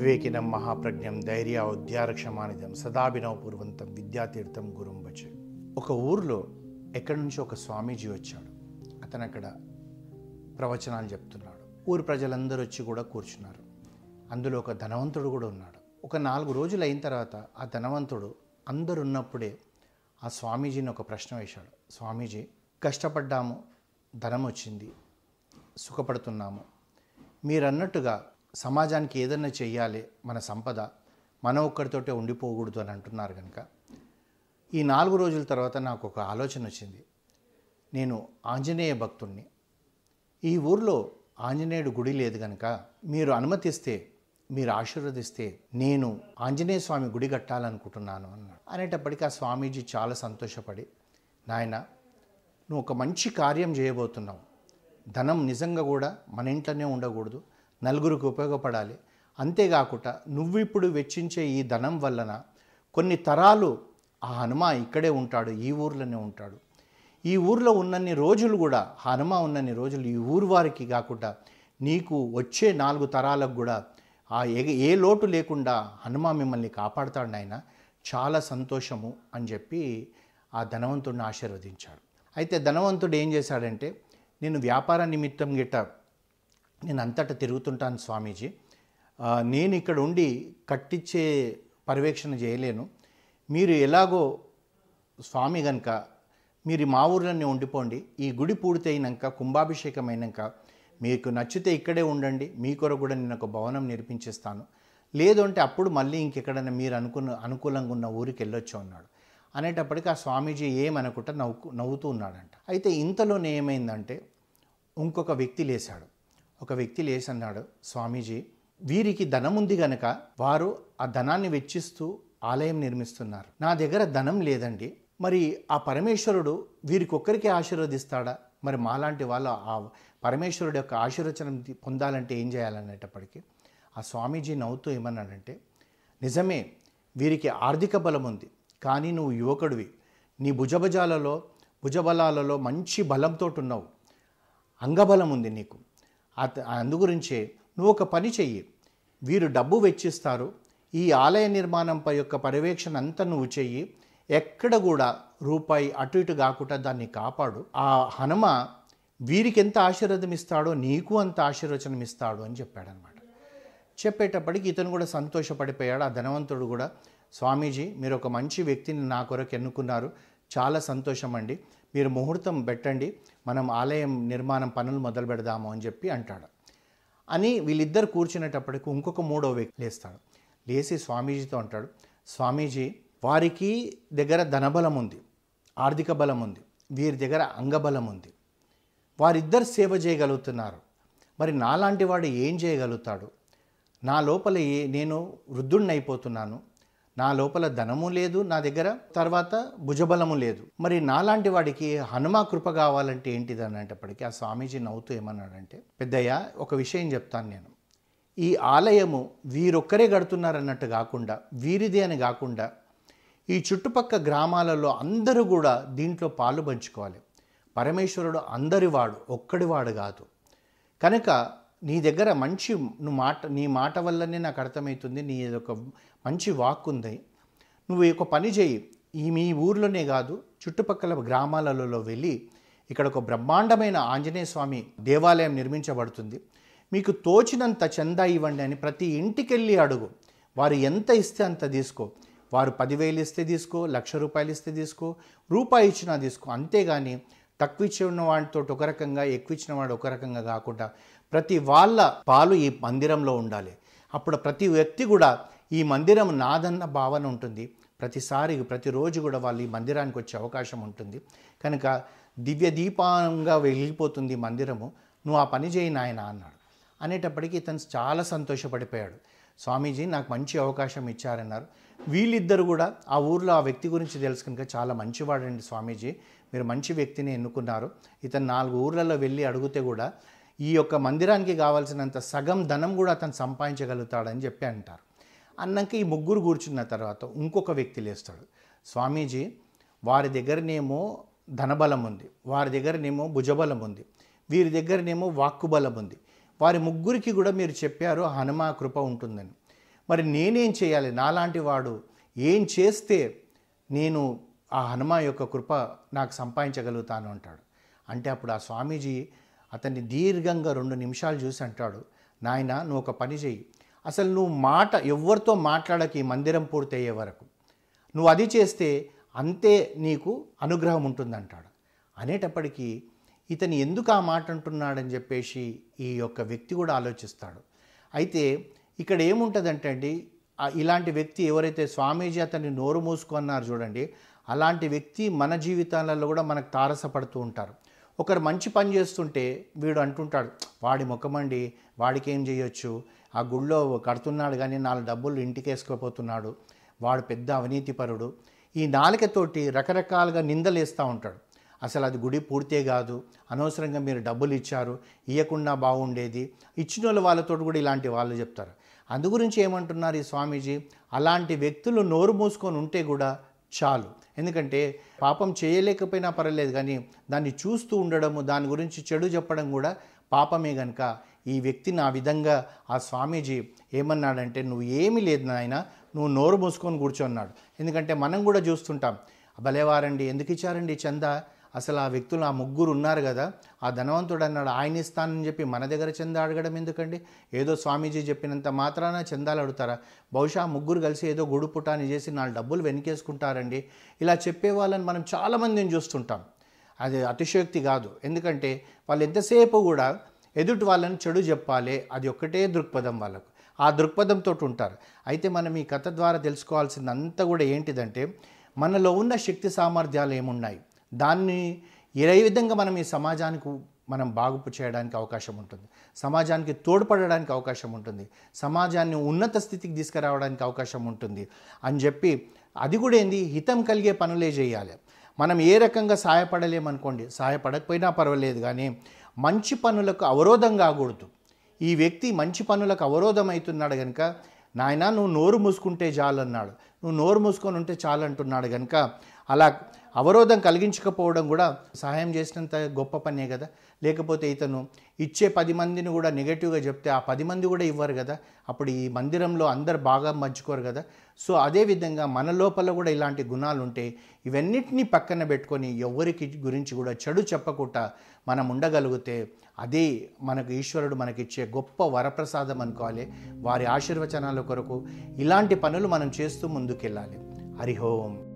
వివేకినం మహాప్రజ్ఞం ధైర్యోద్యారక్షమానిధం సదాభినవ పూర్వంతం విద్యాతీర్థం గురుం భజే. ఒక ఊర్లో ఎక్కడి నుంచో ఒక స్వామీజీ వచ్చాడు. అతను అక్కడ ప్రవచనాలు చెప్తున్నాడు. ఊరి ప్రజలందరూ వచ్చి కూడా కూర్చున్నారు. అందులో ఒక ధనవంతుడు కూడా ఉన్నాడు. ఒక 4 రోజులు అయిన తర్వాత ఆ ధనవంతుడు అందరు ఉన్నప్పుడే ఆ స్వామీజీని ఒక ప్రశ్న వేశాడు. స్వామీజీ, కష్టపడ్డాము, ధనం వచ్చింది, సుఖపడుతున్నాము, మీరన్నట్టుగా సమాజానికి ఏదన్నా చెయ్యాలి, మన సంపద మన ఒక్కరితోటే ఉండిపోకూడదు అని అంటున్నారు కనుక ఈ 4 రోజుల తర్వాత నాకు ఒక ఆలోచన వచ్చింది. నేను ఆంజనేయ భక్తుణ్ణి. ఈ ఊర్లో ఆంజనేయుడు గుడి లేదు కనుక మీరు అనుమతిస్తే, మీరు ఆశీర్వదిస్తే నేను ఆంజనేయ స్వామి గుడి కట్టాలనుకుంటున్నాను అన్నాడు. అనేటప్పటికీ ఆ స్వామీజీ చాలా సంతోషపడి, నాయన నువ్వు ఒక మంచి కార్యం చేయబోతున్నావు, ధనం నిజంగా కూడా మన ఇంట్లోనే ఉండకూడదు, నలుగురికి ఉపయోగపడాలి, అంతేకాకుండా నువ్వు ఇప్పుడు వెచ్చించే ఈ ధనం వలన కొన్ని తరాలు ఆ హనుమ ఇక్కడే ఉంటాడు, ఈ ఊర్లోనే ఉంటాడు, ఈ ఊర్లో ఉన్నన్ని రోజులు కూడా హనుమ ఉన్నన్ని రోజులు ఈ ఊరు వారికి కాకుండా నీకు వచ్చే 4 తరాలకు కూడా ఏ లోటు లేకుండా హనుమ మిమ్మల్ని కాపాడుతాడు నాయన, చాలా సంతోషము అని చెప్పి ఆ ధనవంతుడిని ఆశీర్వదించాడు. అయితే ధనవంతుడు ఏం చేశాడంటే, నేను వ్యాపార నిమిత్తం గిట్ట నేను అంతటా తిరుగుతుంటాను స్వామీజీ, నేను ఇక్కడ ఉండి కట్టించే పర్యవేక్షణ చేయలేను, మీరు ఎలాగో స్వామి కనుక మీరు మా ఊర్లోనే ఉండిపోండి, ఈ గుడి పూర్తయినాక కుంభాభిషేకం అయినాక మీకు నచ్చితే ఇక్కడే ఉండండి, మీ కొరకు కూడా నేను ఒక భవనం నిర్మించేస్తాను, లేదు అంటే అప్పుడు మళ్ళీ ఇంకెక్కడైనా మీరు అనుకూలంగా ఉన్న ఊరికి వెళ్ళొచ్చు అన్నాడు. అనేటప్పటికీ ఆ స్వామీజీ ఏమనుకుంటా నవ్వుతూ ఉన్నాడంట. అయితే ఇంతలోనే ఏమైందంటే ఇంకొక వ్యక్తి లేశాడు. ఒక వ్యక్తి లేచి అన్నాడు, స్వామీజీ వీరికి ధనం ఉంది గనక వారు ఆ ధనాన్ని వెచ్చిస్తూ ఆలయం నిర్మిస్తున్నారు, నా దగ్గర ధనం లేదండి, మరి ఆ పరమేశ్వరుడు వీరికొక్కరికే ఆశీర్వదిస్తాడా, మరి మాలాంటి వాళ్ళు ఆ పరమేశ్వరుడు యొక్క ఆశీర్వచనం పొందాలంటే ఏం చేయాలనేటప్పటికీ ఆ స్వామీజీ నవ్వుతూ ఏమన్నాడంటే, నిజమే వీరికి ఆర్థిక బలం ఉంది, కానీ నువ్వు యువకుడివి, నీ భుజబలాలలో మంచి బలంతో ఉన్నావు, అంగబలం ఉంది నీకు, అందుగురించే నువ్వు ఒక పని చెయ్యి, వీరు డబ్బు వెచ్చిస్తారు, ఈ ఆలయ నిర్మాణంపై యొక్క పర్యవేక్షణ అంతా నువ్వు చెయ్యి, ఎక్కడ కూడా రూపాయి అటు ఇటు కాకుండా దాన్ని కాపాడు, ఆ హనుమ వీరికి ఎంత ఆశీర్వాదం ఇస్తాడో నీకు అంత ఆశీర్వచనం ఇస్తాడు అని చెప్పాడనమాట. చెప్పేటప్పటికి ఇతను కూడా సంతోషపడిపోయాడు. ఆ ధనవంతుడు కూడా, స్వామీజీ మీరు ఒక మంచి వ్యక్తిని నా కొరకు ఎన్నుకున్నారు, చాలా సంతోషం అండి, మీరు ముహూర్తం పెట్టండి, మనం ఆలయం నిర్మాణం పనులు మొదలు పెడదాము అని చెప్పి అంటాడు. అని వీళ్ళిద్దరు కూర్చునేటప్పటికి ఇంకొక 3వ వ్యక్తి లేస్తాడు. లేచి స్వామీజీతో అంటాడు, స్వామీజీ వారికి దగ్గర ధనబలం ఉంది, ఆర్థిక బలం ఉంది, వీరి దగ్గర అంగబలం ఉంది, వారిద్దరు సేవ చేయగలుగుతున్నారు, మరి నాలాంటి వాడు ఏం చేయగలుగుతాడు, నా లోపల నేను వృద్ధుణ్ణి అయిపోతున్నాను, నా లోపల ధనము లేదు, నా దగ్గర తర్వాత భుజబలము లేదు, మరి నాలాంటి వాడికి హనుమ కృప కావాలంటే ఏంటిది అనేటప్పటికీ ఆ స్వామీజీ నవ్వుతూ ఏమన్నాడంటే, పెద్దయ్య ఒక విషయం చెప్తాను నేను, ఈ ఆలయము వీరొక్కరే కడుతున్నారన్నట్టు కాకుండా, వీరిదే అని కాకుండా ఈ చుట్టుపక్క గ్రామాలలో అందరూ కూడా దీంట్లో పాలు పంచుకోవాలి, పరమేశ్వరుడు అందరివాడు ఒక్కడివాడు కాదు, కనుక నీ దగ్గర మంచి నీ మాట వల్లనే నాకు అర్థమవుతుంది, నీ ఒక మంచి వాక్ ఉంది, నువ్వు ఒక పని చేయి, మీ ఊర్లోనే కాదు చుట్టుపక్కల గ్రామాలలో వెళ్ళి ఇక్కడ ఒక బ్రహ్మాండమైన ఆంజనేయ స్వామి దేవాలయం నిర్మించబడుతుంది, మీకు తోచినంత చందా ఇవ్వండి అని ప్రతి ఇంటికి వెళ్ళి అడుగు, వారు ఎంత ఇస్తే అంత తీసుకో, వారు 10,000 ఇస్తే తీసుకో, 1,00,000 ఇస్తే తీసుకో, రూపాయి ఇచ్చినా తీసుకో, అంతేగాని తక్కువ ఇచ్చిన వాడితో ఒక రకంగా ఎక్కువ ఇచ్చిన వాడు ఒక రకంగా కాకుండా ప్రతి వాళ్ళ పాలు ఈ మందిరంలో ఉండాలి, అప్పుడు ప్రతి వ్యక్తి కూడా ఈ మందిరం నాదన్న భావన ఉంటుంది, ప్రతిరోజు కూడా వాళ్ళు ఈ మందిరానికి వచ్చే అవకాశం ఉంటుంది, కనుక దివ్య దీపంగా వెళ్ళిపోతుంది మందిరము, నువ్వు ఆ పని చేయి నాయన అన్నాడు. అనేటప్పటికీ ఇతను చాలా సంతోషపడిపోయాడు. స్వామీజీ నాకు మంచి అవకాశం ఇచ్చారన్నారు. వీళ్ళిద్దరు కూడా ఆ ఊర్లో ఆ వ్యక్తి గురించి తెలుసు కనుక, చాలా మంచివాడండి స్వామీజీ, మీరు మంచి వ్యక్తిని ఎన్నుకున్నారు, ఇతను 4 ఊర్లలో వెళ్ళి అడిగితే కూడా ఈ యొక్క మందిరానికి కావాల్సినంత సగం ధనం కూడా అతను సంపాదించగలుగుతాడని చెప్పి అంటారు. అన్నాక ఈ 3 కూర్చున్న తర్వాత ఇంకొక వ్యక్తి లేస్తాడు. స్వామీజీ వారి దగ్గరనేమో ధనబలం ఉంది, వారి దగ్గరనేమో భుజబలం ఉంది, వీరి దగ్గరనేమో వాక్కుబలం ఉంది, వారి 3కి కూడా మీరు చెప్పారు హనుమ కృప ఉంటుందని, మరి నేనేం చేయాలి? నాలాంటి వాడు ఏం చేస్తే నేను ఆ హనుమ యొక్క కృప నాకు సంపాదించగలుగుతాను అంటాడు. అంటే అప్పుడు ఆ స్వామీజీ అతన్ని దీర్ఘంగా 2 నిమిషాలు చూసి అంటాడు, నాయన నువ్వు ఒక పని చెయ్యి, అసలు నువ్వు ఎవరితో మాట్లాడక ఈ మందిరం పూర్తయ్యే వరకు, నువ్వు అది చేస్తే అంతే నీకు అనుగ్రహం ఉంటుందంటాడు. అనేటప్పటికీ ఇతను ఎందుకు ఆ మాట అంటున్నాడని చెప్పేసి ఈ యొక్క వ్యక్తి కూడా ఆలోచిస్తాడు. అయితే ఇక్కడ ఏముంటుందంటే అండి, ఇలాంటి వ్యక్తి ఎవరైతే స్వామీజీ అతన్ని నోరు మూసుకున్నారు చూడండి, అలాంటి వ్యక్తి మన జీవితాలలో కూడా మనకు తారసపడుతూ ఉంటారు. ఒకరు మంచి పని చేస్తుంటే వీడు అంటుంటాడు, వాడి ముఖమండి, వాడికి ఏం చేయొచ్చు, ఆ గుళ్ళో కడుతున్నాడు కానీ 4 డబ్బులు ఇంటికి వేసుకోపోతున్నాడు, వాడు పెద్ద అవినీతిపరుడు, ఈ నాలుకతోటి రకరకాలుగా నిందలేస్తూ ఉంటాడు. అసలు అది గుడి పూర్తే కాదు, అనవసరంగా మీరు డబ్బులు ఇచ్చారు, ఇవ్వకుండా బాగుండేది, ఇచ్చిన వాళ్ళతో కూడా ఇలాంటి వాళ్ళు చెప్తారు. అందు గురించి ఏమంటున్నారు ఈ స్వామీజీ, అలాంటి వ్యక్తులు నోరు మూసుకొని ఉంటే కూడా చాలు. ఎందుకంటే పాపం చేయలేకపోయినా పర్లేదు, కానీ దాన్ని చూస్తూ ఉండడము, దాని గురించి చెడు చెప్పడం కూడా పాపమే కనుక ఈ వ్యక్తిని ఆ విధంగా ఆ స్వామీజీ ఏమన్నాడంటే, నువ్వు ఏమీ లేదు నాయన, నువ్వు నోరు మూసుకొని కూర్చున్నాడు. ఎందుకంటే మనం కూడా చూస్తుంటాం, భలేవారండి, ఎందుకు ఇచ్చారండి చందా, అసలు ఆ వ్యక్తులు ఆ ముగ్గురు ఉన్నారు కదా, ఆ ధనవంతుడు అన్నాడు ఆయన ఇస్తానని చెప్పి మన దగ్గర చందా అడగడం ఎందుకండి, ఏదో స్వామీజీ చెప్పినంత మాత్రాన చందాలు అడుగుతారా, బహుశా ముగ్గురు కలిసి ఏదో గుడి పుటాన్ని చేసి 4 డబ్బులు వెనకేసుకుంటారండి. ఇలా చెప్పే వాళ్ళని మనం చాలామందిని చూస్తుంటాం. అది అతిశయోక్తి కాదు, ఎందుకంటే వాళ్ళు ఎంతసేపు కూడా ఎదుటి వాళ్ళని చెడు చెప్పాలి, అది ఒక్కటే దృక్పథం వాళ్ళకు, ఆ దృక్పథంతో ఉంటారు. అయితే మనం ఈ కథ ద్వారా తెలుసుకోవాల్సిందంతా కూడా ఏంటిదంటే, మనలో ఉన్న శక్తి సామర్థ్యాలు ఏమున్నాయి, దాన్ని ఏ విధంగా మనం ఈ సమాజానికి మనం బాగుపు చేయడానికి అవకాశం ఉంటుంది, సమాజానికి తోడ్పడడానికి అవకాశం ఉంటుంది, సమాజాన్ని ఉన్నత స్థితికి తీసుకురావడానికి అవకాశం ఉంటుంది అని చెప్పి, అది కూడా ఏంది, హితం కలిగే పనులే చేయాలి. మనం ఏ రకంగా సహాయపడలేమనుకోండి, సహాయపడకపోయినా పర్వాలేదు, కానీ మంచి పనులకు అవరోధం కాకూడదు. ఈ వ్యక్తి మంచి పనులకు అవరోధం అవుతున్నాడు కనుక, నాయన నువ్వు నోరు మూసుకుంటే చాలు అన్నాడు, నువ్వు నోరు మూసుకొని ఉంటే చాలు అంటున్నాడు కనుక, అలా అవరోధం కలిగించకపోవడం కూడా సహాయం చేసినంత గొప్ప పనే కదా. లేకపోతే ఇతను ఇచ్చే 10 మందిని కూడా నెగటివ్గా చెప్తే ఆ 10 మంది కూడా ఇవ్వరు కదా, అప్పుడు ఈ మందిరంలో అందరు బాగా పంచుకోరు కదా. సో అదేవిధంగా మన లోపల కూడా ఇలాంటి గుణాలు ఉంటే ఇవన్నిటినీ పక్కన పెట్టుకొని ఎవరికి గురించి కూడా చెడు చెప్పకుండా మనం ఉండగలిగితే అదే మనకు ఈశ్వరుడు మనకిచ్చే గొప్ప వరప్రసాదం అనుకోవాలి. వారి ఆశీర్వచనాల కొరకు ఇలాంటి పనులు మనం చేస్తూ ముందుకెళ్ళాలి. హరి ఓం.